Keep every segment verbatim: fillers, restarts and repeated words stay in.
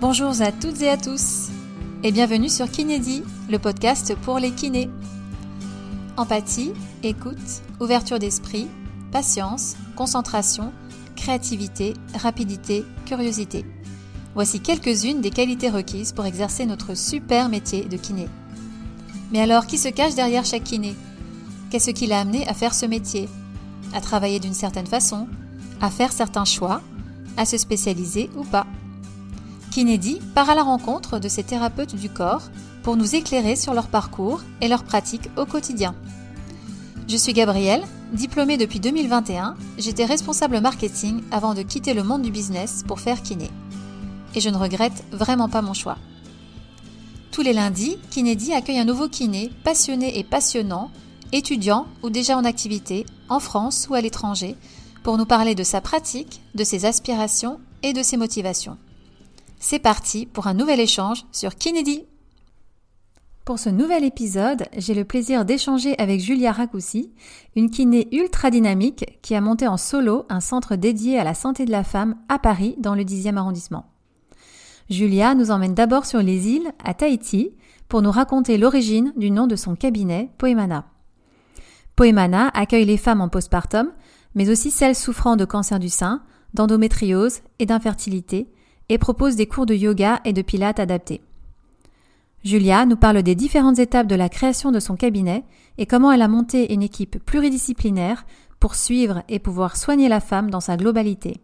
Bonjour à toutes et à tous et bienvenue sur Kinédit, le podcast pour les kinés. Empathie, écoute, ouverture d'esprit, patience, concentration, créativité, rapidité, curiosité. Voici quelques-unes des qualités requises pour exercer notre super métier de kiné. Mais alors, qui se cache derrière chaque kiné ? Qu'est-ce qui l'a amené à faire ce métier ? À travailler d'une certaine façon ? À faire certains choix ? À se spécialiser ou pas ? Kinédit part à la rencontre de ces thérapeutes du corps pour nous éclairer sur leur parcours et leurs pratiques au quotidien. Je suis Gabrielle, diplômée depuis deux mille vingt et un, j'étais responsable marketing avant de quitter le monde du business pour faire kiné. Et je ne regrette vraiment pas mon choix. Tous les lundis, Kinédit accueille un nouveau kiné passionné et passionnant, étudiant ou déjà en activité, en France ou à l'étranger, pour nous parler de sa pratique, de ses aspirations et de ses motivations. C'est parti pour un nouvel échange sur Kinédit. Pour ce nouvel épisode, j'ai le plaisir d'échanger avec Giulia Ragoucy, une kiné ultra dynamique qui a monté en solo un centre dédié à la santé de la femme à Paris dans le dixième arrondissement. Giulia nous emmène d'abord sur les îles, à Tahiti, pour nous raconter l'origine du nom de son cabinet, Poemana. Poemana accueille les femmes en postpartum, mais aussi celles souffrant de cancer du sein, d'endométriose et d'infertilité, et propose des cours de yoga et de pilates adaptés. Giulia nous parle des différentes étapes de la création de son cabinet et comment elle a monté une équipe pluridisciplinaire pour suivre et pouvoir soigner la femme dans sa globalité.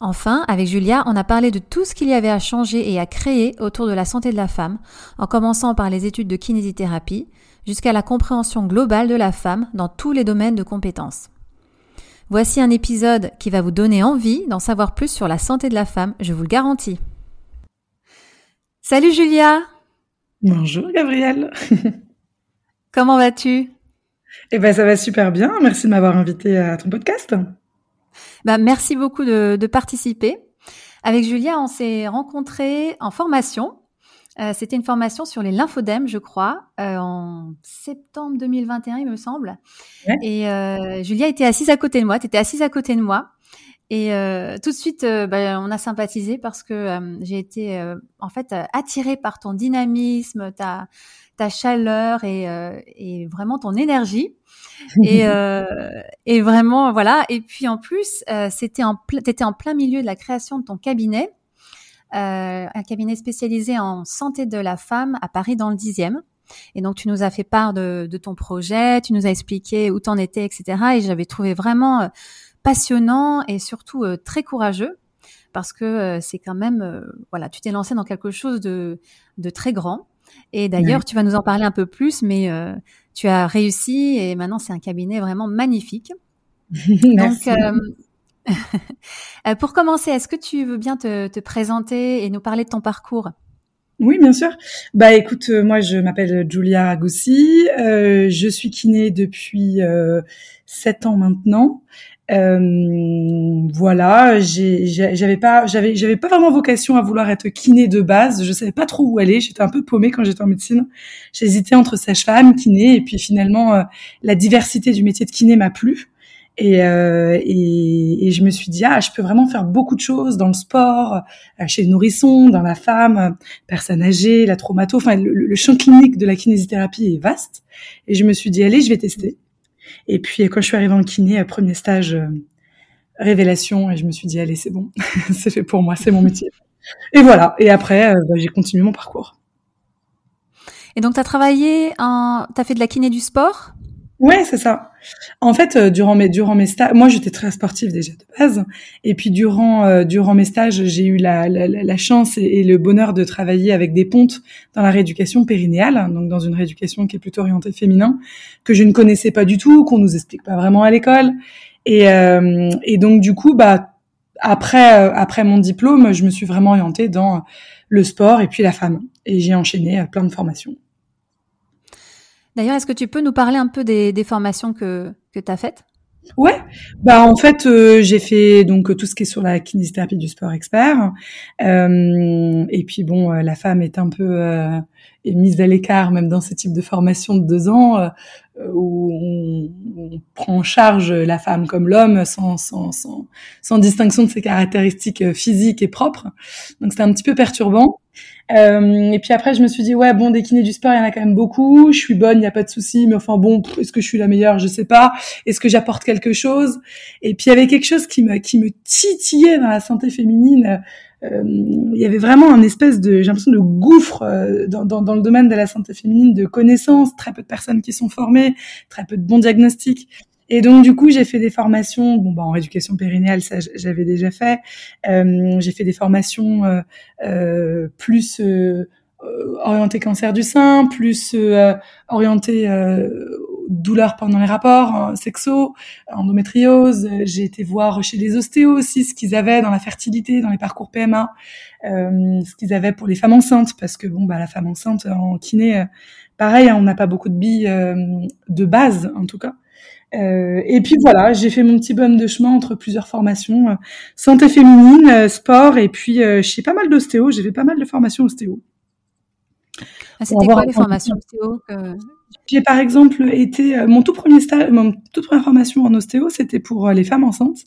Enfin, avec Giulia, on a parlé de tout ce qu'il y avait à changer et à créer autour de la santé de la femme, en commençant par les études de kinésithérapie, jusqu'à la compréhension globale de la femme dans tous les domaines de compétences. Voici un épisode qui va vous donner envie d'en savoir plus sur la santé de la femme, je vous le garantis. Salut Giulia ! Bonjour Gabrielle. Comment vas-tu ? Eh ben ça va super bien, merci de m'avoir invitée à ton podcast. Bah, merci beaucoup de, de participer. Avec Giulia, on s'est rencontrés en formation. Euh, c'était une formation sur les lymphodèmes, je crois, euh, en septembre deux mille vingt et un, il me semble. Ouais. Et euh, Giulia était assise à côté de moi, tu étais assise à côté de moi. Et euh, tout de suite, euh, bah, on a sympathisé parce que euh, j'ai été euh, en fait euh, attirée par ton dynamisme, ta, ta chaleur et, euh, et vraiment ton énergie. Et, euh, et vraiment, voilà. Et puis en plus, euh, c'était en pl- t'étais en plein milieu de la création de ton cabinet, euh, un cabinet spécialisé en santé de la femme à Paris dans le dixième. Et donc, tu nous as fait part de, de ton projet, tu nous as expliqué où t'en étais, et cetera. Et j'avais trouvé vraiment euh, passionnant et surtout euh, très courageux parce que euh, c'est quand même, euh, voilà, tu t'es lancé dans quelque chose de, de très grand. Et d'ailleurs, oui. Tu vas nous en parler un peu plus, mais euh, tu as réussi et maintenant, c'est un cabinet vraiment magnifique. Merci. Donc, euh, pour commencer, est-ce que tu veux bien te, te présenter et nous parler de ton parcours ? Oui, bien sûr. Bah, écoute, euh, moi, je m'appelle Giulia Ragoucy. Euh, je suis kiné depuis euh, sept ans maintenant. Euh, voilà, j'ai, j'avais pas, j'avais, j'avais pas vraiment vocation à vouloir être kiné de base. Je savais pas trop où aller. J'étais un peu paumée quand j'étais en médecine. J'hésitais entre sage-femme, kiné, et puis finalement, euh, la diversité du métier de kiné m'a plu. Et, euh, et, et je me suis dit, ah, je peux vraiment faire beaucoup de choses dans le sport, chez le nourrisson, dans la femme, personne âgée, la traumato. Enfin, le, le champ clinique de la kinésithérapie est vaste. Et je me suis dit, allez, je vais tester. Et puis, quand je suis arrivée en kiné, premier stage, euh, révélation, et je me suis dit, allez, c'est bon, c'est fait pour moi, c'est mon métier. Et voilà, et après, euh, bah, j'ai continué mon parcours. Et donc, tu as travaillé, en... tu as fait de la kiné du sport ? Ouais, c'est ça. En fait, euh, durant mes durant mes stages, moi j'étais très sportive déjà de base, et puis durant euh, durant mes stages, j'ai eu la la, la chance et, et le bonheur de travailler avec des pontes dans la rééducation périnéale, donc dans une rééducation qui est plutôt orientée féminin, que je ne connaissais pas du tout, qu'on nous explique pas vraiment à l'école, et euh, et donc du coup, bah après euh, après mon diplôme, je me suis vraiment orientée dans le sport et puis la femme, et j'ai enchaîné euh, plein de formations. D'ailleurs, est-ce que tu peux nous parler un peu des, des formations que, que tu as faites ? Ouais, bah en fait euh, j'ai fait donc tout ce qui est sur la kinésithérapie du sport expert euh, et puis bon euh, la femme est un peu euh, est mise à l'écart même dans ce type de formation de deux ans euh, où on, on prend en charge la femme comme l'homme sans sans sans sans distinction de ses caractéristiques physiques et propres, donc c'était un petit peu perturbant. Euh, et puis après je me suis dit ouais bon des kinés du sport il y en a quand même beaucoup, je suis bonne, il n'y a pas de souci, mais enfin bon est-ce que je suis la meilleure, je sais pas, est-ce que j'apporte quelque chose, et puis il y avait quelque chose qui me qui me titillait dans la santé féminine. Euh, il y avait vraiment un espèce de, j'ai l'impression, de gouffre euh, dans, dans, dans le domaine de la santé féminine, de connaissances, très peu de personnes qui sont formées, très peu de bons diagnostics. Et donc, du coup, j'ai fait des formations, bon, bah, en rééducation périnéale, ça, j'avais déjà fait. Euh, j'ai fait des formations euh, euh, plus euh, orientées cancer du sein, plus euh, orientées euh, douleurs pendant les rapports, hein, sexo, endométriose. J'ai été voir chez les ostéos aussi ce qu'ils avaient dans la fertilité, dans les parcours P M A, euh, ce qu'ils avaient pour les femmes enceintes, parce que bon, bah, la femme enceinte en kiné, euh, pareil, hein, on n'a pas beaucoup de billes euh, de base, en tout cas. Euh, et puis voilà, j'ai fait mon petit bonhomme de chemin entre plusieurs formations, euh, santé féminine, euh, sport, et puis euh, j'ai pas mal d'ostéo, j'ai fait pas mal de formations ostéo. Ah, c'était quoi les formations ostéo que... J'ai par exemple été, euh, mon tout premier stage, mon toute première formation en ostéo, c'était pour euh, les femmes enceintes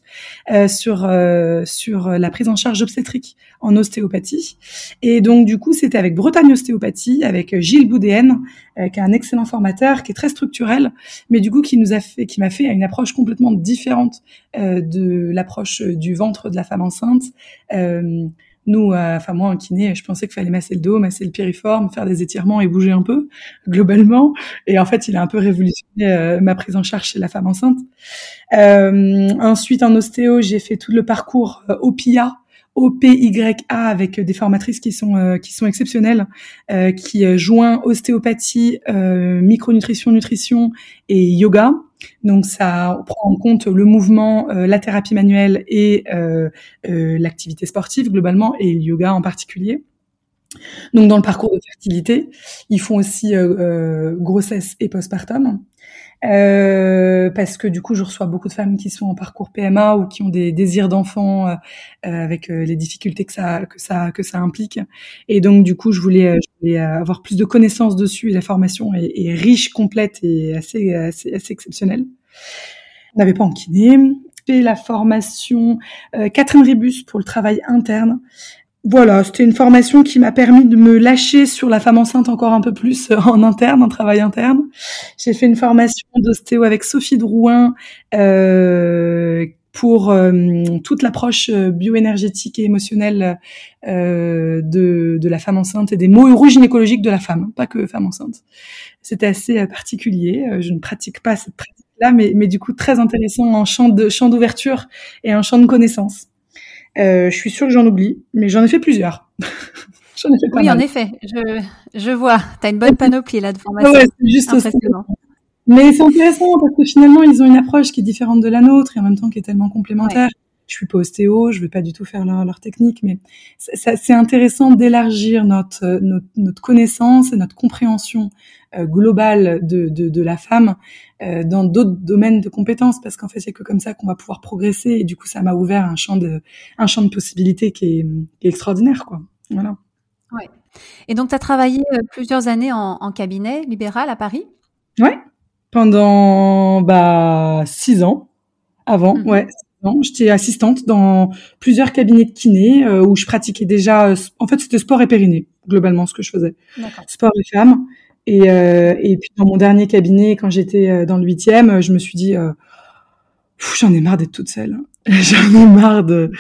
euh, sur euh, sur la prise en charge obstétrique en ostéopathie. Et donc du coup, c'était avec Bretagne Ostéopathie, avec Gilles Boudéenne, euh, qui est un excellent formateur, qui est très structurel, mais du coup qui nous a fait, qui m'a fait une approche complètement différente euh, de l'approche du ventre de la femme enceinte. Euh, Nous, euh, enfin moi en kiné, je pensais qu'il fallait masser le dos, masser le piriforme, faire des étirements et bouger un peu globalement. Et en fait, il a un peu révolutionné euh, ma prise en charge chez la femme enceinte. Euh, ensuite, en ostéo, j'ai fait tout le parcours euh, O P I A, O P Y A, avec des formatrices qui sont euh, qui sont exceptionnelles, euh, qui euh, joignent ostéopathie, euh, micronutrition, nutrition et yoga. Donc ça prend en compte le mouvement, euh, la thérapie manuelle et euh, euh, l'activité sportive globalement, et le yoga en particulier. Donc dans le parcours de fertilité, ils font aussi euh, euh, grossesse et postpartum. Euh, parce que du coup, je reçois beaucoup de femmes qui sont en parcours P M A ou qui ont des désirs d'enfants euh, avec euh, les difficultés que ça que ça que ça implique. Et donc du coup, je voulais, je voulais avoir plus de connaissances dessus. Et la formation est, est riche, complète et assez assez, assez exceptionnelle. On n'avait pas en kiné. J'ai fait la formation euh, Catherine Ribus pour le travail interne. Voilà, c'était une formation qui m'a permis de me lâcher sur la femme enceinte encore un peu plus en interne, en travail interne. J'ai fait une formation d'ostéo avec Sophie Drouin euh, pour euh, toute l'approche bioénergétique et émotionnelle euh, de, de la femme enceinte et des maux urogynécologiques de la femme, pas que femme enceinte. C'était assez particulier, je ne pratique pas cette pratique-là, mais, mais du coup très intéressant en champ de, champ d'ouverture et en champ de connaissances. Euh, je suis sûre que j'en oublie, mais j'en ai fait plusieurs. j'en ai fait pas oui, mal. En effet, je, je vois. Tu as une bonne panoplie là de formation. Ouais, c'est juste impressionnant. Aussi. Mais c'est intéressant parce que finalement, ils ont une approche qui est différente de la nôtre et en même temps qui est tellement complémentaire. Ouais. Je suis pas ostéo, je vais pas du tout faire leur, leur technique, mais ça, ça, c'est intéressant d'élargir notre, notre, notre connaissance et notre compréhension euh, globale de, de, de la femme euh, dans d'autres domaines de compétences, parce qu'en fait, c'est que comme ça qu'on va pouvoir progresser. Et du coup, ça m'a ouvert un champ de, un champ de possibilités qui est, qui est extraordinaire, quoi. Voilà. Ouais. Et donc, tu as travaillé plusieurs années en, en cabinet libéral à Paris. Ouais. Pendant bah six ans avant, mmh. ouais. J'étais assistante dans plusieurs cabinets de kiné euh, où je pratiquais déjà... Euh, en fait, c'était sport et périnée, globalement, ce que je faisais. D'accord. Sport et femmes. Et, euh, et puis, dans mon dernier cabinet, quand j'étais euh, dans le huitième, je me suis dit... Euh, pff, j'en ai marre d'être toute seule. J'en ai marre de,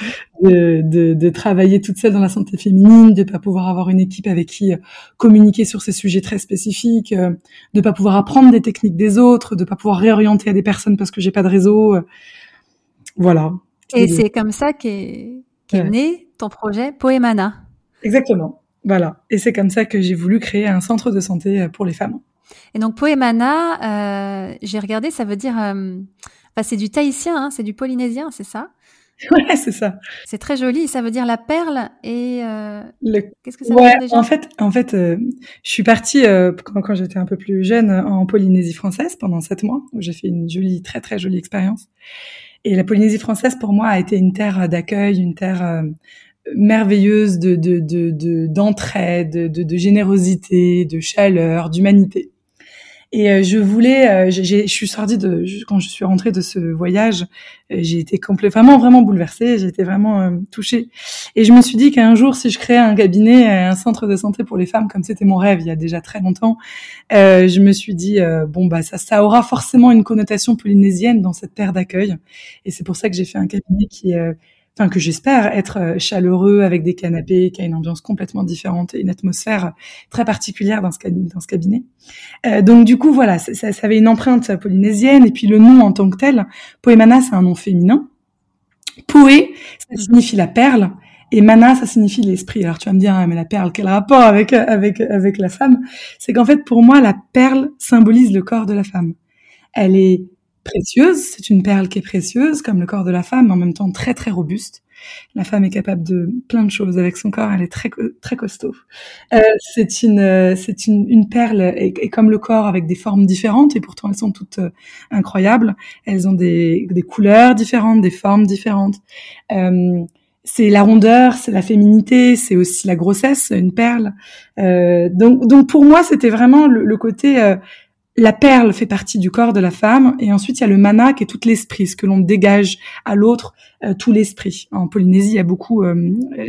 de, de, de travailler toute seule dans la santé féminine, de pas pouvoir avoir une équipe avec qui communiquer sur ces sujets très spécifiques, de pas pouvoir apprendre des techniques des autres, de pas pouvoir réorienter à des personnes parce que j'ai pas de réseau... Voilà. Et c'est comme ça qu'est, qu'est ouais. né ton projet Poemana. Exactement. Voilà. Et c'est comme ça que j'ai voulu créer un centre de santé pour les femmes. Et donc Poemana, euh, j'ai regardé, ça veut dire, euh, enfin c'est du tahitien, hein, c'est du polynésien, c'est ça ? Ouais, c'est ça. C'est très joli. Ça veut dire la perle et euh... le... qu'est-ce que ça ouais, veut dire déjà ? En fait, en fait, euh, je suis partie euh, quand, quand j'étais un peu plus jeune en Polynésie française pendant sept mois où j'ai fait une jolie, très très jolie expérience. Et la Polynésie française pour moi a été une terre d'accueil, une terre euh, merveilleuse de de de, de d'entraide, de, de de générosité, de chaleur, d'humanité. Et je voulais, je, je suis sortie de, quand je suis rentrée de ce voyage, j'ai été complètement, vraiment, vraiment bouleversée, j'ai été vraiment euh, touchée. Et je me suis dit qu'un jour, si je créais un cabinet, un centre de santé pour les femmes, comme c'était mon rêve il y a déjà très longtemps, euh, je me suis dit, euh, bon, bah, ça, ça aura forcément une connotation polynésienne dans cette terre d'accueil. Et c'est pour ça que j'ai fait un cabinet qui, euh, enfin, que j'espère être chaleureux avec des canapés, qui a une ambiance complètement différente et une atmosphère très particulière dans ce, dans ce cabinet. Euh, donc, du coup, voilà, ça, ça avait une empreinte polynésienne. Et puis, le nom en tant que tel, Poemana, c'est un nom féminin. Poé, ça signifie la perle. Et mana, ça signifie l'esprit. Alors, tu vas me dire, ah, mais la perle, quel rapport avec, avec, avec la femme? C'est qu'en fait, pour moi, la perle symbolise le corps de la femme. Elle est précieuse, c'est une perle qui est précieuse, comme le corps de la femme, mais en même temps très très robuste. La femme est capable de plein de choses avec son corps, elle est très très costaud. Euh, c'est une c'est une, une perle et, et comme le corps avec des formes différentes et pourtant elles sont toutes euh, incroyables. Elles ont des des couleurs différentes, des formes différentes. Euh, c'est la rondeur, c'est la féminité, c'est aussi la grossesse, une perle. Euh, donc donc pour moi c'était vraiment le, le côté euh, la perle fait partie du corps de la femme et ensuite il y a le mana qui est tout l'esprit, ce que l'on dégage à l'autre, euh, tout l'esprit. En Polynésie, il y a beaucoup euh,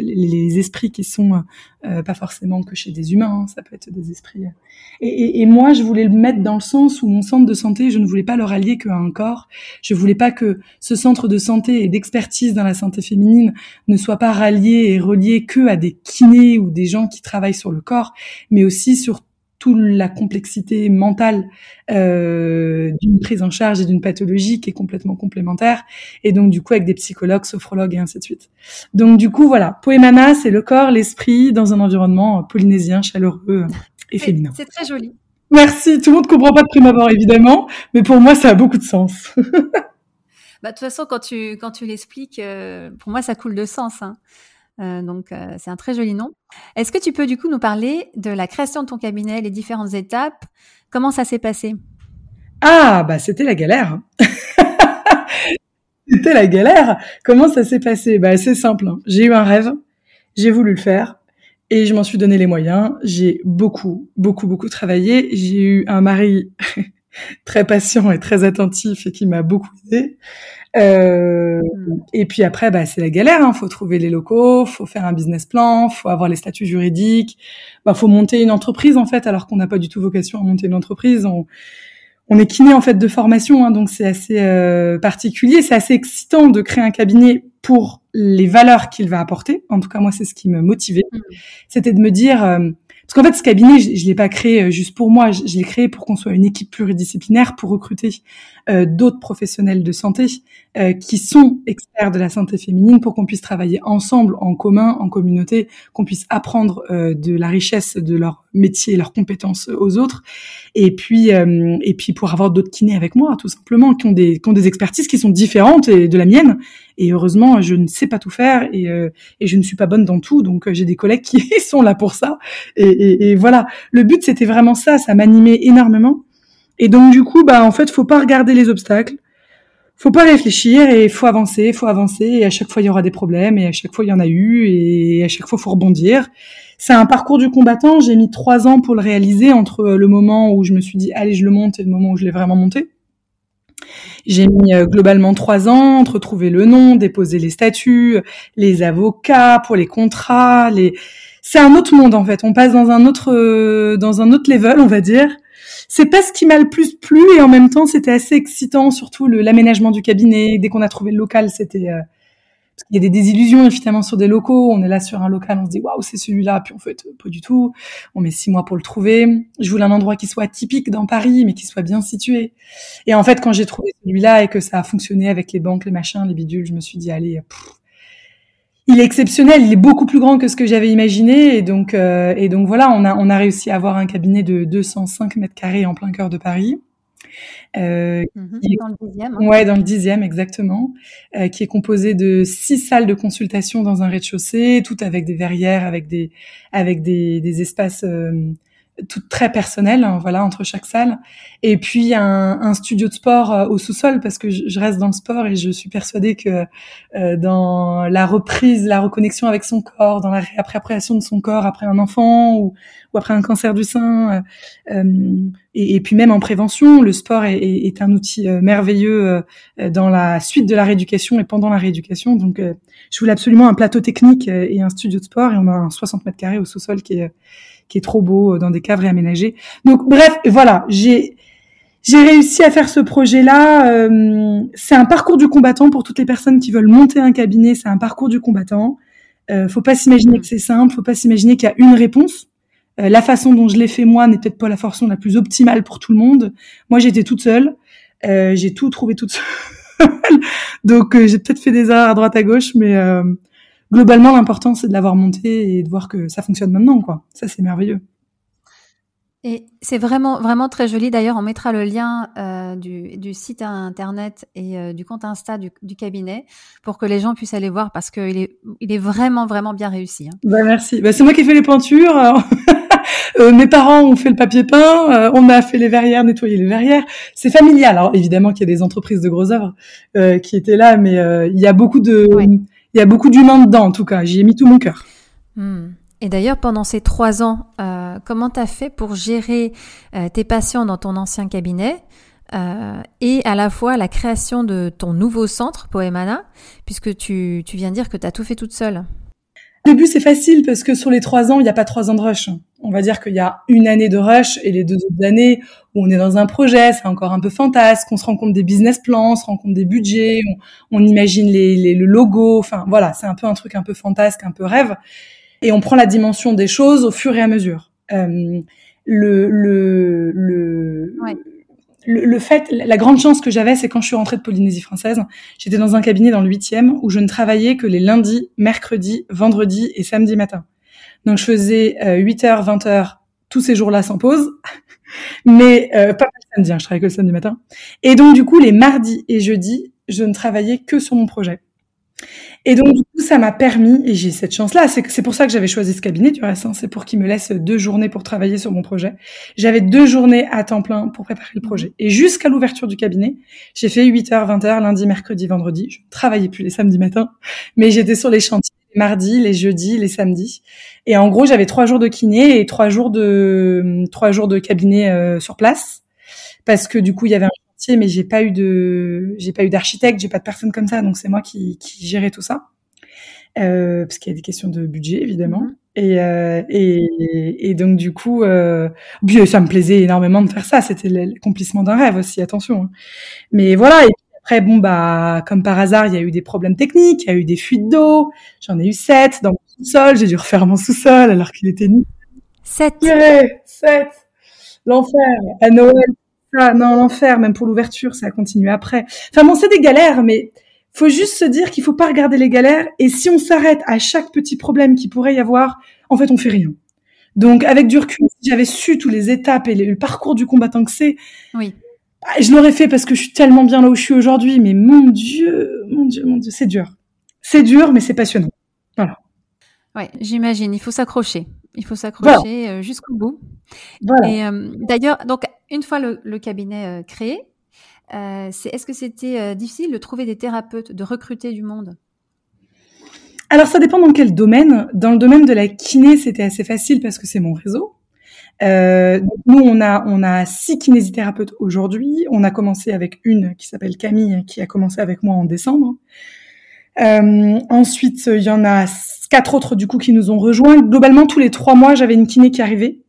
les esprits qui sont euh, pas forcément que chez des humains, hein, ça peut être des esprits. Et, et, et moi, je voulais le mettre dans le sens où mon centre de santé, je ne voulais pas le rallier qu'à un corps. Je voulais pas que ce centre de santé et d'expertise dans la santé féminine ne soit pas rallié et relié que à des kinés ou des gens qui travaillent sur le corps, mais aussi sur toute la complexité mentale euh, d'une prise en charge et d'une pathologie qui est complètement complémentaire, et donc du coup avec des psychologues, sophrologues et ainsi de suite. Donc du coup voilà, Poemana, c'est le corps, l'esprit dans un environnement polynésien, chaleureux et féminin. C'est très joli. Merci, tout le monde comprend pas de prime abord évidemment, mais pour moi ça a beaucoup de sens. Bah de toute façon quand tu quand tu l'expliques, euh, pour moi ça coule de sens. Hein. Euh, donc euh, c'est un très joli nom. Est-ce que tu peux du coup nous parler de la création de ton cabinet, les différentes étapes, comment ça s'est passé ? Ah bah c'était la galère. C'était la galère. Comment ça s'est passé ? Bah c'est simple. Hein. J'ai eu un rêve, j'ai voulu le faire et je m'en suis donné les moyens. J'ai beaucoup, beaucoup, beaucoup travaillé. J'ai eu un mari très patient et très attentif et qui m'a beaucoup aidé. Euh, et puis après, bah, c'est la galère, hein. Faut trouver les locaux, faut faire un business plan, faut avoir les statuts juridiques, bah, faut monter une entreprise, en fait, alors qu'on n'a pas du tout vocation à monter une entreprise. On, on est kiné, en fait, de formation, hein, donc c'est assez, euh, particulier, c'est assez excitant de créer un cabinet pour les valeurs qu'il va apporter. En tout cas, moi, c'est ce qui me motivait. C'était de me dire, euh, parce qu'en fait, ce cabinet, je, je l'ai pas créé juste pour moi. Je, je l'ai créé pour qu'on soit une équipe pluridisciplinaire pour recruter euh, d'autres professionnels de santé euh, qui sont experts de la santé féminine pour qu'on puisse travailler ensemble, en commun, en communauté, qu'on puisse apprendre euh, de la richesse de leur métier et leurs compétences aux autres. Et puis, euh, et puis pour avoir d'autres kinés avec moi, tout simplement, qui ont des, qui ont des expertises qui sont différentes et de la mienne. Et heureusement, je ne sais pas tout faire et, euh, et je ne suis pas bonne dans tout. Donc, euh, j'ai des collègues qui sont là pour ça. Et, Et, et voilà, le but c'était vraiment ça, ça m'animait énormément. Et donc du coup, bah en fait, faut pas regarder les obstacles, faut pas réfléchir et faut avancer, faut avancer. Et à chaque fois il y aura des problèmes et à chaque fois il y en a eu et à chaque fois faut rebondir. C'est un parcours du combattant. J'ai mis trois ans pour le réaliser entre le moment où je me suis dit allez je le monte et le moment où je l'ai vraiment monté. J'ai mis euh, globalement trois ans entre trouver le nom, déposer les statuts, les avocats pour les contrats, les c'est un autre monde en fait. On passe dans un autre euh, dans un autre level, on va dire. C'est pas ce qui m'a le plus plu et en même temps c'était assez excitant, surtout le l'aménagement du cabinet. Dès qu'on a trouvé le local, c'était euh... parce qu'il y a des désillusions évidemment sur des locaux. On est là sur un local, on se dit waouh c'est celui-là, puis en fait pas du tout. On met six mois pour le trouver. Je voulais un endroit qui soit typique dans Paris, mais qui soit bien situé. Et en fait quand j'ai trouvé celui-là et que ça a fonctionné avec les banques, les machins, les bidules, je me suis dit allez. Pff, il est exceptionnel, il est beaucoup plus grand que ce que j'avais imaginé et donc euh, et donc voilà, on a on a réussi à avoir un cabinet de deux cent cinq mètres carrés en plein cœur de Paris. Euh, mmh, qui est, dans le dixième. Hein. Ouais, dans le dixième, exactement. Euh, qui est composé de six salles de consultation dans un rez-de-chaussée, toutes avec des verrières, avec des, avec des, des espaces euh, toutes très personnelles, hein, voilà, entre chaque salle. Et puis un, un studio de sport euh, au sous-sol, parce que je, je reste dans le sport et je suis persuadée que euh, dans la reprise, la reconnexion avec son corps, dans la réappropriation de son corps après un enfant ou, ou après un cancer du sein. Euh, euh, Et puis même en prévention, le sport est, est, est un outil euh, merveilleux euh, dans la suite de la rééducation et pendant la rééducation. Donc, euh, je voulais absolument un plateau technique euh, et un studio de sport. Et on a un soixante mètres carrés au sous-sol qui est, qui est trop beau euh, dans des caves réaménagées. Donc, bref, voilà, j'ai, j'ai réussi à faire ce projet-là. Euh, c'est un parcours du combattant pour toutes les personnes qui veulent monter un cabinet. C'est un parcours du combattant. Euh, faut pas s'imaginer que c'est simple. Faut pas s'imaginer qu'il y a une réponse. Euh, la façon dont je l'ai fait moi n'est peut-être pas la façon la plus optimale pour tout le monde. Moi, j'étais toute seule. Euh, j'ai tout trouvé toute seule. Donc, euh, j'ai peut-être fait des erreurs à droite à gauche, mais euh, globalement, l'important, c'est de l'avoir monté et de voir que ça fonctionne maintenant, quoi. Ça, c'est merveilleux. Et c'est vraiment, vraiment très joli. D'ailleurs, on mettra le lien euh, du, du site internet et euh, du compte Insta du, du cabinet pour que les gens puissent aller voir parce qu'il est, il est vraiment, vraiment bien réussi. Hein. Bah, merci. Bah, c'est moi qui ai fait les peintures. Alors... Euh, mes parents ont fait le papier peint, euh, on a fait les verrières, nettoyé les verrières. C'est familial. Alors évidemment qu'il y a des entreprises de gros œuvres euh, qui étaient là, mais euh, il y a beaucoup de, oui. il y a beaucoup d'humain dedans en tout cas. J'y ai mis tout mon cœur. Mmh. Et d'ailleurs, pendant ces trois ans, euh, comment t'as fait pour gérer euh, tes patients dans ton ancien cabinet euh, et à la fois la création de ton nouveau centre Poemana, puisque tu tu viens de dire que t'as tout fait toute seule. Au début, c'est facile parce que sur les trois ans, il n'y a pas trois ans de rush. On va dire qu'il y a une année de rush et les deux autres années où on est dans un projet, c'est encore un peu fantasque, on se rend compte des business plans, on se rend compte des budgets, on, on imagine les, les, le logo, enfin voilà, c'est un peu un truc un peu fantasque, un peu rêve. Et on prend la dimension des choses au fur et à mesure. Euh, le... le, le ouais. Le, le fait, la grande chance que j'avais, c'est quand je suis rentrée de Polynésie française, j'étais dans un cabinet dans le huitième où je ne travaillais que les lundis, mercredis, vendredis et samedis matin. Donc je faisais euh, huit heures, vingt heures tous ces jours-là sans pause, mais euh, pas le samedi, hein, je travaillais que le samedi matin. Et donc du coup, les mardis et jeudis, je ne travaillais que sur mon projet. Et donc du coup, ça m'a permis, et j'ai cette chance-là, c'est, c'est pour ça que j'avais choisi ce cabinet du reste, hein, c'est pour qu'il me laisse deux journées pour travailler sur mon projet. J'avais deux journées à temps plein pour préparer le projet. Et jusqu'à l'ouverture du cabinet, j'ai fait huit heures, vingt heures, lundi, mercredi, vendredi. Je ne travaillais plus les samedis matins, mais j'étais sur les chantiers les mardis, les jeudis, les samedis. Et en gros, j'avais trois jours de kiné et trois jours de trois jours de cabinet euh, sur place, parce que du coup, il y avait un mais j'ai pas eu de, j'ai pas eu d'architecte, j'ai pas de personne comme ça, donc c'est moi qui, qui gérais tout ça, euh, parce qu'il y a des questions de budget évidemment, et euh, et, et donc du coup, euh, ça me plaisait énormément de faire ça, c'était l'accomplissement d'un rêve aussi, attention, hein. Mais voilà. Et après, bon bah, comme par hasard, il y a eu des problèmes techniques, il y a eu des fuites d'eau, j'en ai eu sept dans mon sous-sol, j'ai dû refaire mon sous-sol alors qu'il était nu. Sept. Ouais, sept. L'enfer. À Noël. Ah, non, l'enfer, même pour l'ouverture, ça continue après. Enfin bon, c'est des galères, mais faut juste se dire qu'il faut pas regarder les galères. Et si on s'arrête à chaque petit problème qu'il pourrait y avoir, en fait, on fait rien. Donc, avec du recul, si j'avais su toutes les étapes et les, le parcours du combattant que c'est, oui, bah, je l'aurais fait parce que je suis tellement bien là où je suis aujourd'hui. Mais mon Dieu, mon Dieu, mon Dieu, c'est dur. C'est dur, mais c'est passionnant. Voilà. Ouais, j'imagine. Il faut s'accrocher. Il faut s'accrocher, voilà, jusqu'au bout. Voilà. Et euh, d'ailleurs, donc, une fois le, le cabinet euh, créé, euh, c'est, est-ce que c'était euh, difficile de trouver des thérapeutes, de recruter du monde ? Alors, ça dépend dans quel domaine. Dans le domaine de la kiné, c'était assez facile parce que c'est mon réseau. Euh, nous, on a, on a six kinésithérapeutes aujourd'hui. On a commencé avec une qui s'appelle Camille, qui a commencé avec moi en décembre. Euh, ensuite, il y en a quatre autres, du coup, qui nous ont rejoints. Globalement, tous les trois mois, j'avais une kiné qui arrivait.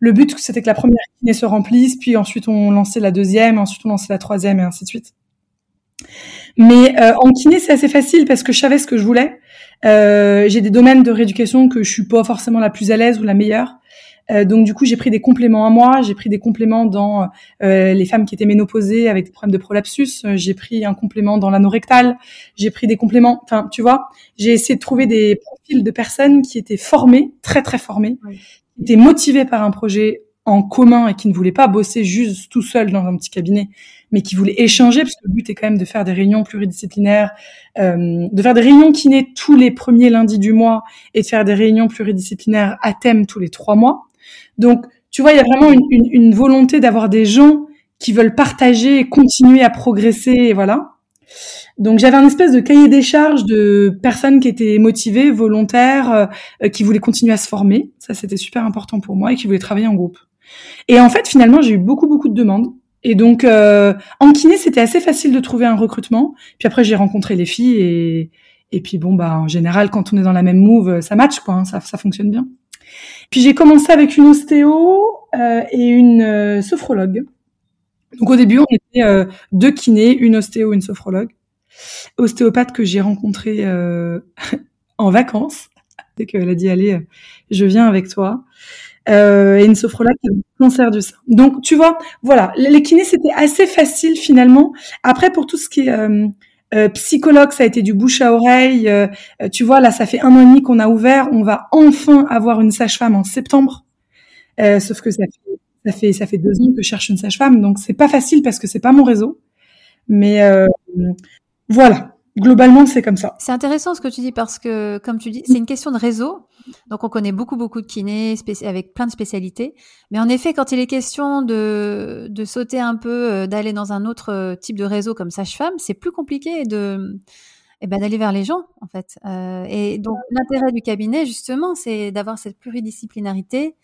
Le but, c'était que la première kiné se remplisse, puis ensuite on lançait la deuxième, ensuite on lançait la troisième, et ainsi de suite. Mais euh, en kiné, c'est assez facile parce que je savais ce que je voulais. Euh, j'ai des domaines de rééducation que je suis pas forcément la plus à l'aise ou la meilleure. Euh, donc du coup, j'ai pris des compléments à moi. J'ai pris des compléments dans euh, les femmes qui étaient ménopausées avec des problèmes de prolapsus. J'ai pris un complément dans l'anorectal. J'ai pris des compléments. Enfin, tu vois, j'ai essayé de trouver des profils de personnes qui étaient formées, très très formées. Oui. J'étais motivée par un projet en commun et qui ne voulaient pas bosser juste tout seul dans un petit cabinet, mais qui voulaient échanger, parce que le but est quand même de faire des réunions pluridisciplinaires, euh, de faire des réunions kiné tous les premiers lundis du mois et de faire des réunions pluridisciplinaires à thème tous les trois mois. Donc, tu vois, il y a vraiment une, une, une volonté d'avoir des gens qui veulent partager et continuer à progresser, et voilà. Donc, j'avais un espèce de cahier des charges de personnes qui étaient motivées, volontaires, euh, qui voulaient continuer à se former. Ça, c'était super important pour moi, et qui voulaient travailler en groupe. Et en fait, finalement, j'ai eu beaucoup, beaucoup de demandes. Et donc, euh, en kiné, c'était assez facile de trouver un recrutement. Puis après, j'ai rencontré les filles et, et puis bon, bah, en général, quand on est dans la même move, ça match, quoi, hein, ça, ça fonctionne bien. Puis j'ai commencé avec une ostéo euh, et une euh, sophrologue. Donc au début, on était euh, deux kinés, une ostéo, une sophrologue. Ostéopathe que j'ai rencontrée euh, en vacances. Dès qu'elle a dit « Allez, je viens avec toi ». Euh, et une sophrologue qui a un cancer du sein. Donc, tu vois, voilà, les kinés, c'était assez facile, finalement. Après, pour tout ce qui est euh, euh, psychologue, ça a été du bouche à oreille. Euh, tu vois, là, ça fait un an et demi qu'on a ouvert. On va enfin avoir une sage-femme en septembre. Euh, sauf que ça fait, ça, fait, ça fait deux ans que je cherche une sage-femme. Donc, c'est pas facile parce que c'est pas mon réseau. Mais euh, voilà. Globalement, c'est comme ça. C'est intéressant ce que tu dis parce que, comme tu dis, c'est une question de réseau. Donc, on connaît beaucoup, beaucoup de kinés spéci- avec plein de spécialités. Mais en effet, quand il est question de, de sauter un peu, d'aller dans un autre type de réseau comme sage-femme, c'est plus compliqué de, eh ben, d'aller vers les gens, en fait. Euh, et donc, l'intérêt du cabinet, justement, c'est d'avoir cette pluridisciplinarité.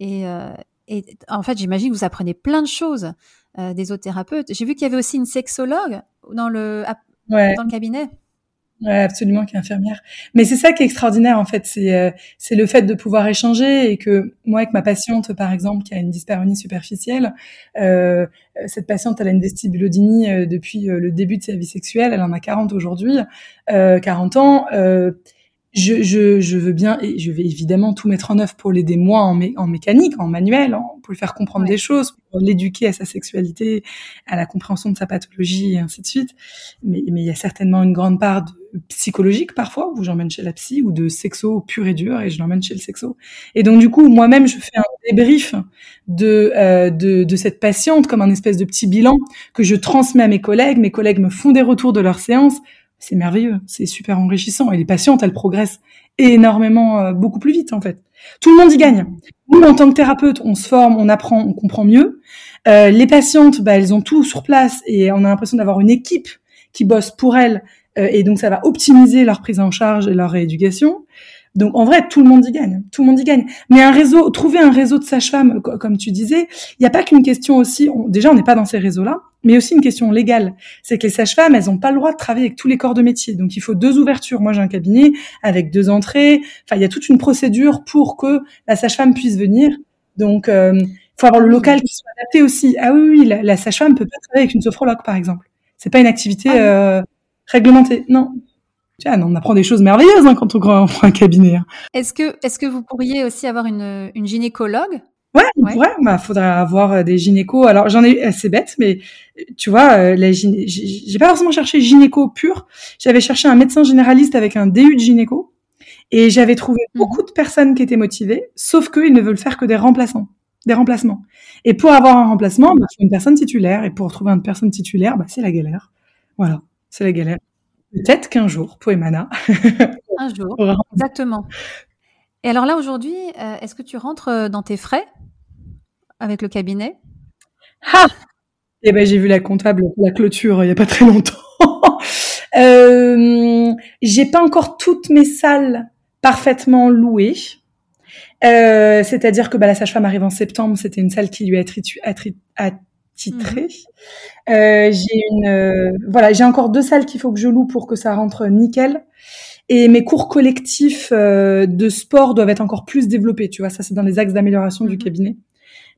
Et, euh, et en fait, j'imagine que vous apprenez plein de choses euh, des autres thérapeutes. J'ai vu qu'il y avait aussi une sexologue dans le... Ouais. Dans le cabinet. Ouais, absolument, qui est infirmière. Mais c'est ça qui est extraordinaire, en fait. C'est, euh, c'est le fait de pouvoir échanger et que moi, avec ma patiente, par exemple, qui a une dyspareunie superficielle, euh, cette patiente, elle a une vestibulodynie euh, depuis euh, le début de sa vie sexuelle. Elle en a quarante aujourd'hui, euh, quarante ans. Euh, je, je, je veux bien, et je vais évidemment tout mettre en œuvre pour l'aider, moi, en, mé- en mécanique, en manuel, hein, pour lui faire comprendre ouais. des choses, pour l'éduquer à sa sexualité, à la compréhension de sa pathologie, et ainsi de suite. Mais, mais il y a certainement une grande part de psychologique, parfois, où j'emmène chez la psy, ou de sexo pur et dur, et je l'emmène chez le sexo. Et donc, du coup, moi-même, je fais un débrief de, euh, de, de cette patiente, comme un espèce de petit bilan, que je transmets à mes collègues. Mes collègues me font des retours de leurs séances. C'est merveilleux, c'est super enrichissant. Et les patientes, elles progressent énormément, euh, beaucoup plus vite, en fait. Tout le monde y gagne. Nous, en tant que thérapeute, on se forme, on apprend, on comprend mieux. Euh, les patientes, bah, elles ont tout sur place et on a l'impression d'avoir une équipe qui bosse pour elles. Euh, et donc, ça va optimiser leur prise en charge et leur rééducation. Donc, en vrai, tout le monde y gagne. Tout le monde y gagne. Mais un réseau, trouver un réseau de sages-femmes, comme tu disais, il n'y a pas qu'une question aussi... On, déjà, on n'est pas dans ces réseaux-là, mais aussi une question légale. C'est que les sages-femmes, elles n'ont pas le droit de travailler avec tous les corps de métier. Donc, il faut deux ouvertures. Moi, j'ai un cabinet avec deux entrées. Enfin, il y a toute une procédure pour que la sage-femme puisse venir. Donc, euh, faut avoir le local qui soit adapté aussi. Ah oui, oui, la, la sage-femme ne peut pas travailler avec une sophrologue, par exemple. C'est pas une activité euh, réglementée, non. Tiens, on apprend des choses merveilleuses hein, quand on prend un cabinet. Hein. Est-ce que, est-ce que vous pourriez aussi avoir une, une gynécologue ? Ouais, il ouais. bah, faudrait avoir des gynécos. Alors, j'en ai eu, c'est bête, mais tu vois, les gyné... j'ai pas forcément cherché gynéco pur. J'avais cherché un médecin généraliste avec un D U de gynéco et j'avais trouvé mmh. beaucoup de personnes qui étaient motivées, sauf qu'ils ne veulent faire que des remplaçants. des remplacements. Et pour avoir un remplacement, bah, il faut une personne titulaire. Et pour trouver une personne titulaire, bah, c'est la galère. Voilà, c'est la galère. Peut-être qu'un jour, Poemana. Un jour, exactement. Et alors là, aujourd'hui, euh, est-ce que tu rentres dans tes frais avec le cabinet ? Ah ! Eh ben, j'ai vu la comptable pour la clôture il n'y a pas très longtemps. euh, j'ai pas encore toutes mes salles parfaitement louées. Euh, c'est-à-dire que bah, la sage-femme arrive en septembre, c'était une salle qui lui a attribué... Attri- att- titré. Mmh. Euh, j'ai une, euh, voilà, j'ai encore deux salles qu'il faut que je loue pour que ça rentre nickel. Et mes cours collectifs euh, de sport doivent être encore plus développés. Tu vois, ça c'est dans les axes d'amélioration mmh. du cabinet,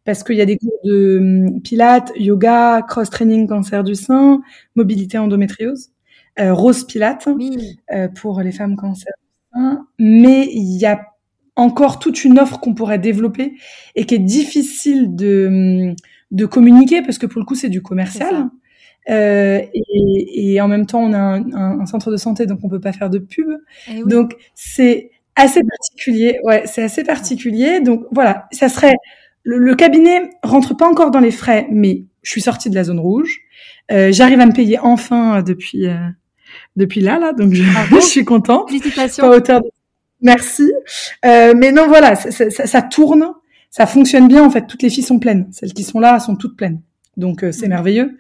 parce qu'il y a des cours de hum, Pilates, Yoga, Cross Training, cancer du sein, mobilité endométriose, euh, Rose Pilates mmh. euh, pour les femmes cancer du sein. Mais il y a encore toute une offre qu'on pourrait développer et qui est difficile de hum, de communiquer, parce que pour le coup, c'est du commercial. C'est euh, et, et en même temps, on a un, un, un centre de santé, donc on peut pas faire de pub. Oui. Donc, c'est assez particulier. Ouais, c'est assez particulier. Donc, voilà, ça serait le, le cabinet rentre pas encore dans les frais, mais je suis sortie de la zone rouge. Euh, j'arrive à me payer enfin depuis, euh, depuis là, là, donc je, je suis contente. Félicitations. Pas hauteur de... Merci. Euh, mais non, voilà, ça, ça, ça, ça tourne, ça fonctionne bien. En fait, toutes les filles sont pleines. Celles qui sont là sont toutes pleines. Donc, euh, c'est mmh. merveilleux.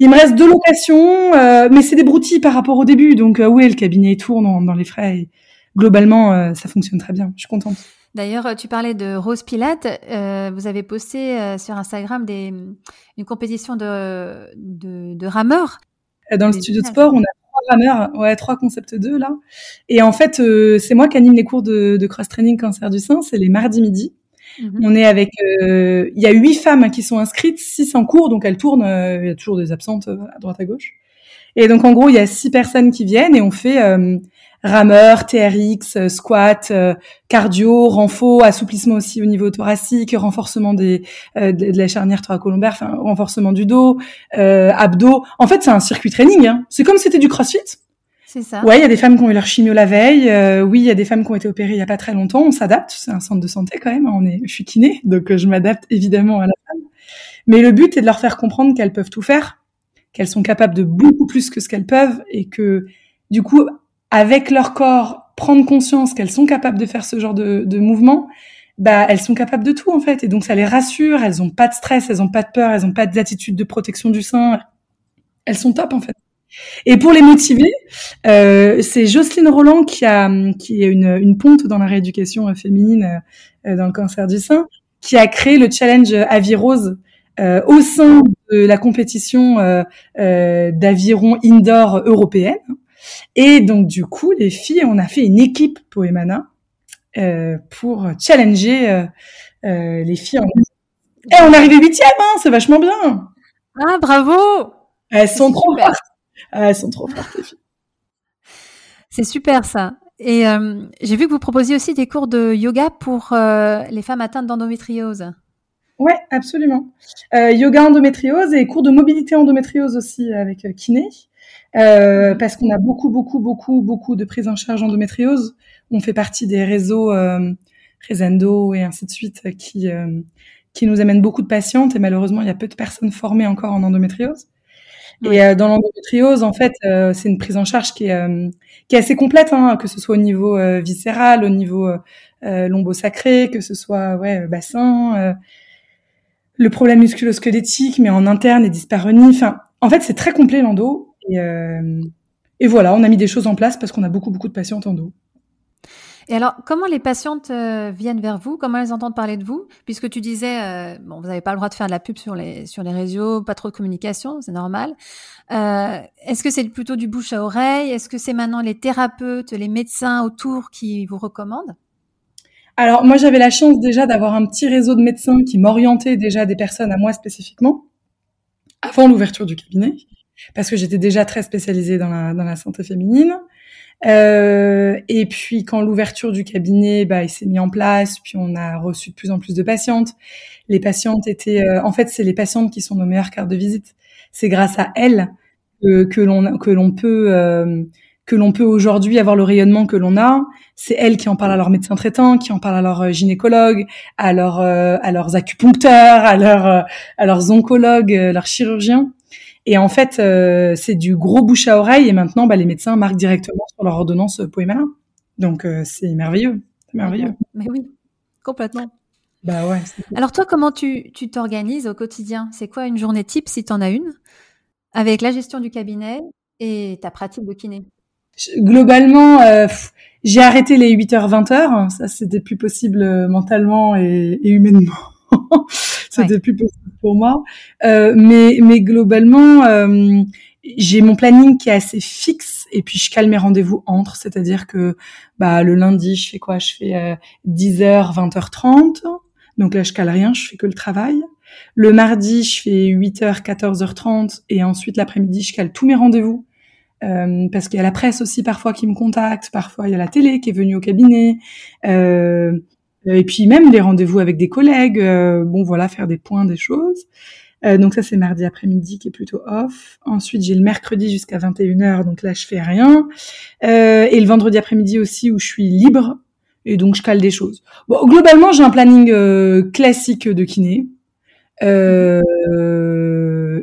Il me reste deux locations, euh, mais c'est des broutilles par rapport au début. Donc, euh, oui, le cabinet tourne dans, dans les frais. Et globalement, euh, ça fonctionne très bien. Je suis contente. D'ailleurs, tu parlais de Rose Pilates. Euh, vous avez posté euh, sur Instagram des, une compétition de, de, de rameurs. Dans le des studio de sport, on a rameurs, ouais, trois Concept deux, là. Et en fait, euh, c'est moi qui anime les cours de, de cross-training cancer du sein. C'est les mardis midi. Mmh. On est avec... Il euh, y a huit femmes qui sont inscrites, six en cours, donc elles tournent. Il euh, y a toujours des absentes euh, à droite, à gauche. Et donc, en gros, il y a six personnes qui viennent et on fait euh, rameur, T R X, euh, squat, euh, cardio, renfort, assouplissement aussi au niveau thoracique, renforcement des, euh, de, de la charnière thoracolombaire, enfin, renforcement du dos, euh, abdos. En fait, c'est un circuit training. Hein. C'est comme si c'était du crossfit. C'est ça. Ouais, il y a des femmes qui ont eu leur chimio la veille. Euh, oui, il y a des femmes qui ont été opérées il y a pas très longtemps. On s'adapte. C'est un centre de santé quand même. On est, je suis kiné, donc je m'adapte évidemment à la femme. Mais le but est de leur faire comprendre qu'elles peuvent tout faire, qu'elles sont capables de beaucoup plus que ce qu'elles peuvent, et que du coup, avec leur corps, prendre conscience qu'elles sont capables de faire ce genre de, de mouvement. Bah, elles sont capables de tout en fait, et donc ça les rassure. Elles ont pas de stress, elles ont pas de peur, elles ont pas d'attitude de protection du sein. Elles sont top en fait. Et pour les motiver, euh, c'est Jocelyne Roland qui a qui est une, une ponte dans la rééducation féminine euh, dans le cancer du sein, qui a créé le challenge Avirose euh, au sein de la compétition euh, euh, d'aviron indoor européenne. Et donc du coup, les filles, on a fait une équipe Poemana euh, pour challenger euh, euh, les filles. En... Et on est arrivé huitième, hein, c'est vachement bien. Ah bravo. Elles sont trop fortes. Ah, elles sont trop fortes, les filles. C'est super, ça. Et euh, j'ai vu que vous proposiez aussi des cours de yoga pour euh, les femmes atteintes d'endométriose. Oui, absolument. Euh, yoga endométriose et cours de mobilité endométriose aussi avec euh, kiné. Euh, parce qu'on a beaucoup, beaucoup, beaucoup, beaucoup de prise en charge endométriose. On fait partie des réseaux euh, Résendo et ainsi de suite qui, euh, qui nous amènent beaucoup de patientes. Et malheureusement, il y a peu de personnes formées encore en endométriose. Et euh, dans l'endométriose, en fait, euh, c'est une prise en charge qui est, euh, qui est assez complète, hein, que ce soit au niveau euh, viscéral, au niveau euh, lombo-sacré, que ce soit ouais bassin, euh, le problème musculo-squelettique, mais en interne et dyspareunie. Enfin, en fait, c'est très complet l'endo. Et, euh, et voilà, on a mis des choses en place parce qu'on a beaucoup, beaucoup de patientes endo. Et alors, comment les patientes euh, viennent vers vous? Comment elles entendent parler de vous? Puisque tu disais, euh, bon, vous n'avez pas le droit de faire de la pub sur les sur les réseaux, pas trop de communication, c'est normal. Euh, est-ce que c'est plutôt du bouche à oreille? Est-ce que c'est maintenant les thérapeutes, les médecins autour qui vous recommandent? Alors, moi, j'avais la chance déjà d'avoir un petit réseau de médecins qui m'orientaient déjà des personnes à moi spécifiquement, avant l'ouverture du cabinet, parce que j'étais déjà très spécialisée dans la, dans la santé féminine. Euh, et puis quand l'ouverture du cabinet, bah, il s'est mis en place, puis on a reçu de plus en plus de patientes. Les patientes étaient, euh, en fait, c'est les patientes qui sont nos meilleures cartes de visite. C'est grâce à elles que, que l'on que l'on peut euh, que l'on peut aujourd'hui avoir le rayonnement que l'on a. C'est elles qui en parlent à leur médecin traitant, qui en parlent à leur gynécologue, à leur euh, à leurs acupuncteurs, à leurs euh, à leurs oncologues, euh, leurs chirurgiens. Et en fait, euh, c'est du gros bouche à oreille. Et maintenant, bah, les médecins marquent directement sur leur ordonnance Poemana. Donc, euh, c'est merveilleux. C'est merveilleux. Mais oui, complètement. Bah ouais. C'est... Alors toi, comment tu, tu t'organises au quotidien? C'est quoi une journée type, si tu en as une, avec la gestion du cabinet et ta pratique de kiné? Globalement, euh, j'ai arrêté les huit heures vingt heures. Ça, c'était plus possible mentalement et, et humainement. C'était ouais. plus possible pour moi, euh, mais mais globalement, euh, j'ai mon planning qui est assez fixe et puis je cale mes rendez-vous entre, c'est-à-dire que bah le lundi je fais quoi, je fais euh, dix heures, vingt heures trente, donc là je cale rien, je fais que le travail. Le mardi je fais huit heures, quatorze heures trente et ensuite l'après-midi je cale tous mes rendez-vous. Euh, parce qu'il y a la presse aussi parfois qui me contacte, parfois il y a la télé qui est venue au cabinet. Euh, Et puis même les rendez-vous avec des collègues, euh, bon voilà, faire des points, des choses. Euh, donc ça c'est mardi après-midi qui est plutôt off. Ensuite j'ai le mercredi jusqu'à vingt et une heures, donc là je fais rien. Euh, et le vendredi après-midi aussi où je suis libre, et donc je cale des choses. Bon, globalement, j'ai un planning euh, classique de kiné. Euh,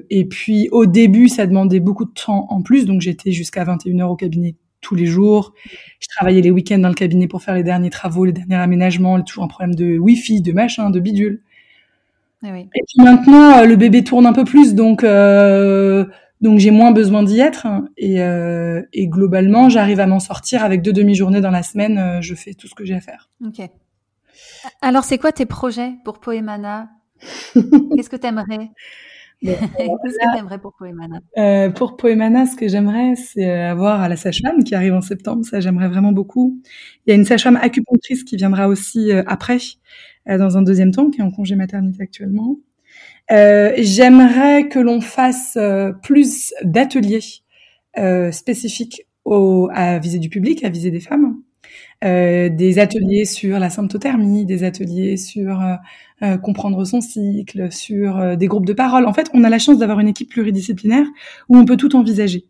et puis au début, ça demandait beaucoup de temps en plus, donc j'étais jusqu'à vingt et une heures au cabinet tous les jours. Je travaillais les week-ends dans le cabinet pour faire les derniers travaux, les derniers aménagements, toujours un problème de wifi, de machin, de bidule. Ah oui. Et puis maintenant, le bébé tourne un peu plus, donc euh, donc j'ai moins besoin d'y être. Hein, et, euh, et globalement, j'arrive à m'en sortir avec deux demi-journées dans la semaine. Euh, je fais tout ce que j'ai à faire. Ok. Alors, c'est quoi tes projets pour Poemana ? Qu'est-ce que t'aimerais ? Bon, Qu'est-ce là, que t'aimerais pour Poemana ? euh, Pour Poemana, ce que j'aimerais, c'est avoir la sage-femme qui arrive en septembre. Ça, j'aimerais vraiment beaucoup. Il y a une sage-femme acupunctrice qui viendra aussi euh, après, euh, dans un deuxième temps, qui est en congé maternité actuellement. Euh, j'aimerais que l'on fasse euh, plus d'ateliers euh, spécifiques au, à visée du public, à visée des femmes. Euh, des ateliers sur la symptothermie, des ateliers sur euh, euh, comprendre son cycle, sur euh, des groupes de parole. En fait, on a la chance d'avoir une équipe pluridisciplinaire où on peut tout envisager.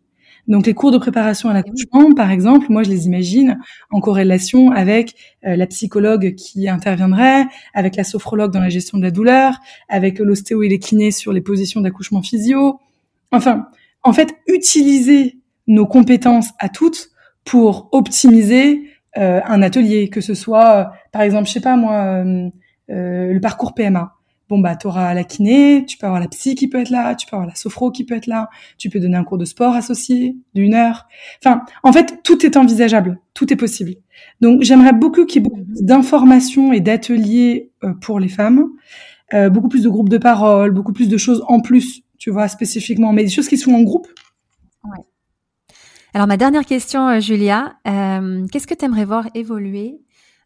Donc, les cours de préparation à l'accouchement, par exemple, moi, je les imagine en corrélation avec euh, la psychologue qui interviendrait, avec la sophrologue dans la gestion de la douleur, avec l'ostéo et les kinés sur les positions d'accouchement physio. Enfin, en fait, utiliser nos compétences à toutes pour optimiser euh, un atelier, que ce soit, euh, par exemple, je sais pas moi, euh, euh, le parcours P M A. Bon, bah, t'auras la kiné, tu peux avoir la psy qui peut être là, tu peux avoir la sophro qui peut être là, tu peux donner un cours de sport associé d'une heure. Enfin, en fait, tout est envisageable, tout est possible. Donc, j'aimerais beaucoup qu'il y ait beaucoup plus d'informations et d'ateliers euh, pour les femmes, euh, beaucoup plus de groupes de parole, beaucoup plus de choses en plus, tu vois, spécifiquement, mais des choses qui sont en groupe. Ouais. Alors, ma dernière question, Giulia, euh, qu'est-ce que t'aimerais voir évoluer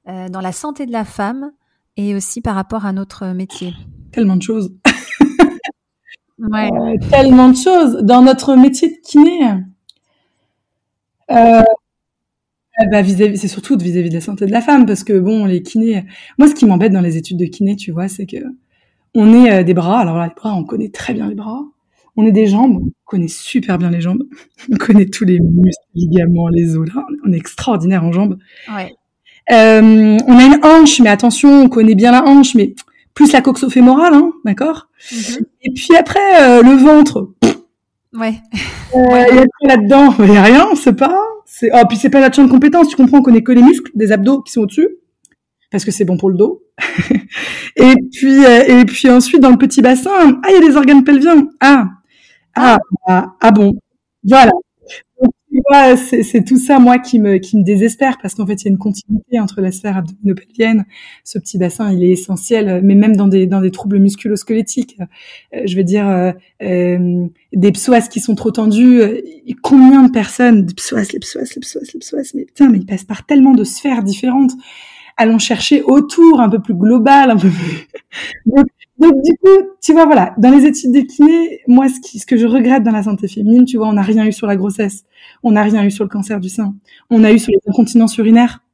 euh, dans la santé de la femme et aussi par rapport à notre métier ? Tellement de choses. Ouais. Euh, tellement de choses. Dans notre métier de kiné, euh, bah, vis-à-vis, c'est surtout vis-à-vis de la santé de la femme, parce que bon, les kinés... Moi, ce qui m'embête dans les études de kiné, tu vois, c'est que on est euh, des bras. Alors là, les bras, on connaît très bien les bras. On est des jambes, on connaît super bien les jambes. On connaît tous les muscles, les ligaments, les os. Là, on est extraordinaire en jambes. Ouais. Euh, on a une hanche, mais attention, on connaît bien la hanche, mais plus la coxo-fémorale, hein, d'accord. Mm-hmm. Et puis après, euh, le ventre. Ouais. Euh, ouais. Et après, là-dedans, il n'y a rien, on ne sait pas. C'est... Oh, puis c'est pas la champ de compétence, tu comprends, on connaît que les muscles, des abdos qui sont au-dessus, parce que c'est bon pour le dos. et puis, euh, et puis ensuite, dans le petit bassin, ah, il y a des organes pelviens. Ah, ah, ah, ah bon. Voilà. Ouais, c'est, c'est tout ça, moi, qui me, qui me désespère, parce qu'en fait, il y a une continuité entre la sphère abdominopelvienne. Ce petit bassin, il est essentiel, mais même dans des, dans des troubles musculo-squelettiques. Euh, je veux dire, euh, euh, des psoas qui sont trop tendus. Combien de personnes, des psoas, les psoas, les psoas, les psoas, mais putain, mais ils passent par tellement de sphères différentes. Allons chercher autour, un peu plus global, un peu plus... donc, donc, du coup, tu vois, voilà, dans les études de kiné, moi, ce, qui, ce que je regrette dans la santé féminine, tu vois, on n'a rien eu sur la grossesse, on n'a rien eu sur le cancer du sein, on a eu sur les incontinences urinaires.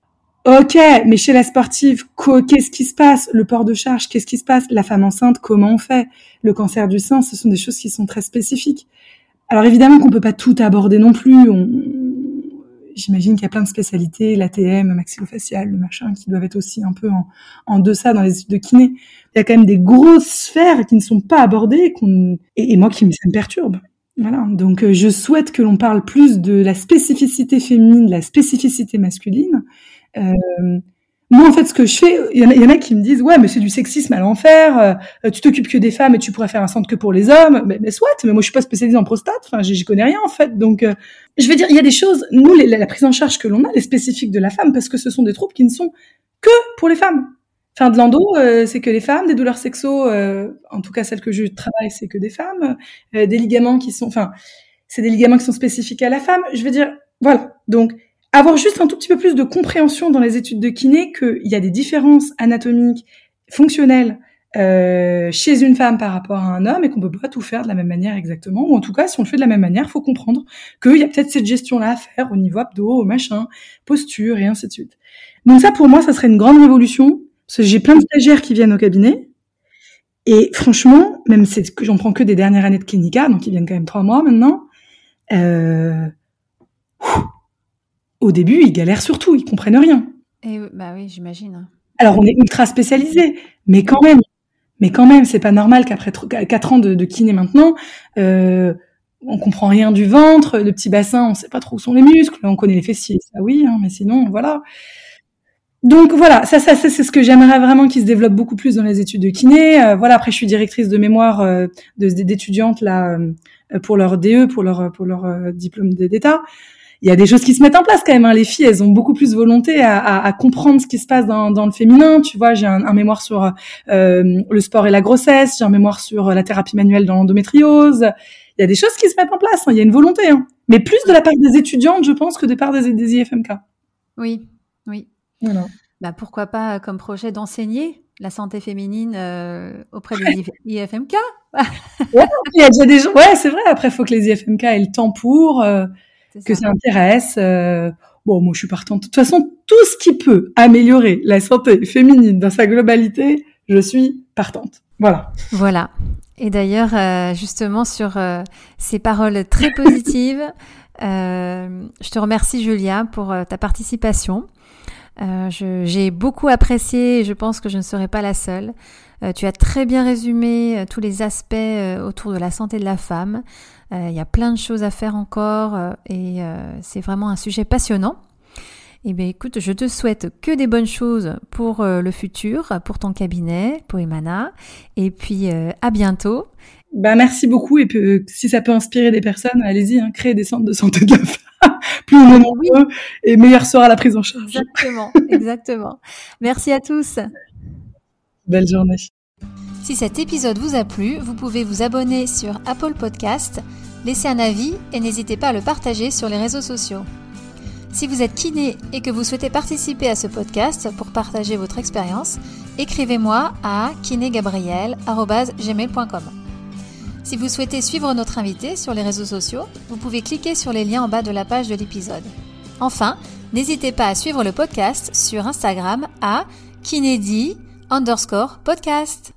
Ok, mais chez la sportive, quoi, qu'est-ce qui se passe ? Le port de charge, qu'est-ce qui se passe ? La femme enceinte, comment on fait ? Le cancer du sein, ce sont des choses qui sont très spécifiques. Alors, évidemment qu'on peut pas tout aborder non plus, on... J'imagine qu'il y a plein de spécialités, l'A T M, maxillofacial, le machin, qui doivent être aussi un peu en, en deçà dans les études de kiné. Il y a quand même des grosses sphères qui ne sont pas abordées, qu'on... Et, et moi, qui ça me perturbe. Voilà. Donc, je souhaite que l'on parle plus de la spécificité féminine, de la spécificité masculine. Euh, moi, en fait, ce que je fais, il y, y en a qui me disent, ouais, mais c'est du sexisme à l'enfer, euh, tu t'occupes que des femmes et tu pourrais faire un centre que pour les hommes. Mais, mais soit, mais moi, je suis pas spécialisée en prostate, enfin, j'y connais rien, en fait, donc... Euh, Je veux dire, il y a des choses, nous, les, la prise en charge que l'on a, les spécifiques de la femme, parce que ce sont des troubles qui ne sont que pour les femmes. Enfin, de l'endo, euh, c'est que les femmes, des douleurs sexo, euh, en tout cas celles que je travaille, c'est que des femmes, euh, des ligaments qui sont, enfin, c'est des ligaments qui sont spécifiques à la femme. Je veux dire, voilà. Donc, avoir juste un tout petit peu plus de compréhension dans les études de kiné qu'il y a des différences anatomiques, fonctionnelles, Euh, chez une femme par rapport à un homme et qu'on peut pas tout faire de la même manière exactement, ou en tout cas si on le fait de la même manière, faut comprendre qu'il y a peut-être cette gestion-là à faire au niveau abdos, machin, posture et ainsi de suite. Donc ça, pour moi, ça serait une grande révolution, parce que j'ai plein de stagiaires qui viennent au cabinet et franchement, même c'est que j'en prends que des dernières années de clinica, donc ils viennent quand même trois mois maintenant. Euh... Au début, ils galèrent surtout, ils comprennent rien. Et bah oui, j'imagine. Alors, on est ultra spécialisé, mais quand même, mais quand même, c'est pas normal qu'après quatre ans de, de kiné maintenant, euh, on comprend rien du ventre, le petit bassin, on sait pas trop où sont les muscles, on connaît les fessiers, ça oui, hein, mais sinon, voilà. Donc voilà, ça, ça, ça, c'est ce que j'aimerais vraiment qui se développe beaucoup plus dans les études de kiné. Euh, voilà, après je suis directrice de mémoire euh, de, d'étudiantes là euh, pour leur D E, pour leur pour leur euh, diplôme d'État. Il y a des choses qui se mettent en place quand même. Hein. Les filles, elles ont beaucoup plus volonté à, à, à comprendre ce qui se passe dans, dans le féminin. Tu vois, j'ai un, un mémoire sur euh, le sport et la grossesse, j'ai un mémoire sur la thérapie manuelle dans l'endométriose. Il y a des choses qui se mettent en place. Hein. Il y a une volonté, hein. Mais plus de la part des étudiantes, je pense, que de la part des, des I F M K. Oui, oui. Voilà. Bah pourquoi pas comme projet d'enseigner la santé féminine euh, auprès des ouais. I F M K. Ouais, il y a déjà des gens. Ouais, c'est vrai. Après, il faut que les I F M K aient le temps pour euh, c'est que ça, ça intéresse. Euh... Bon, moi, je suis partante. De toute façon, tout ce qui peut améliorer la santé féminine dans sa globalité, je suis partante. Voilà. Voilà. Et d'ailleurs, euh, justement, sur euh, ces paroles très positives, euh, je te remercie, Giulia, pour euh, ta participation. Euh, je, j'ai beaucoup apprécié et je pense que je ne serai pas la seule. Euh, tu as très bien résumé euh, tous les aspects euh, autour de la santé de la femme. Euh, il y a plein de choses à faire encore euh, et euh, c'est vraiment un sujet passionnant. Eh bien écoute, je te souhaite que des bonnes choses pour euh, le futur, pour ton cabinet, pour Poemana. Et puis euh, à bientôt. Bah, merci beaucoup et puis, euh, si ça peut inspirer des personnes, allez-y, hein, créez des centres de santé de la femme. Plus on est nombreux et meilleur sera la prise en charge. Exactement, exactement. Merci à tous. Belle journée. Si cet épisode vous a plu, vous pouvez vous abonner sur Apple Podcast, laisser un avis et n'hésitez pas à le partager sur les réseaux sociaux. Si vous êtes kiné et que vous souhaitez participer à ce podcast pour partager votre expérience, écrivez-moi à kinégabrielle arobase gmail point com. Si vous souhaitez suivre notre invité sur les réseaux sociaux, vous pouvez cliquer sur les liens en bas de la page de l'épisode. Enfin, n'hésitez pas à suivre le podcast sur Instagram à kinédit underscore podcast.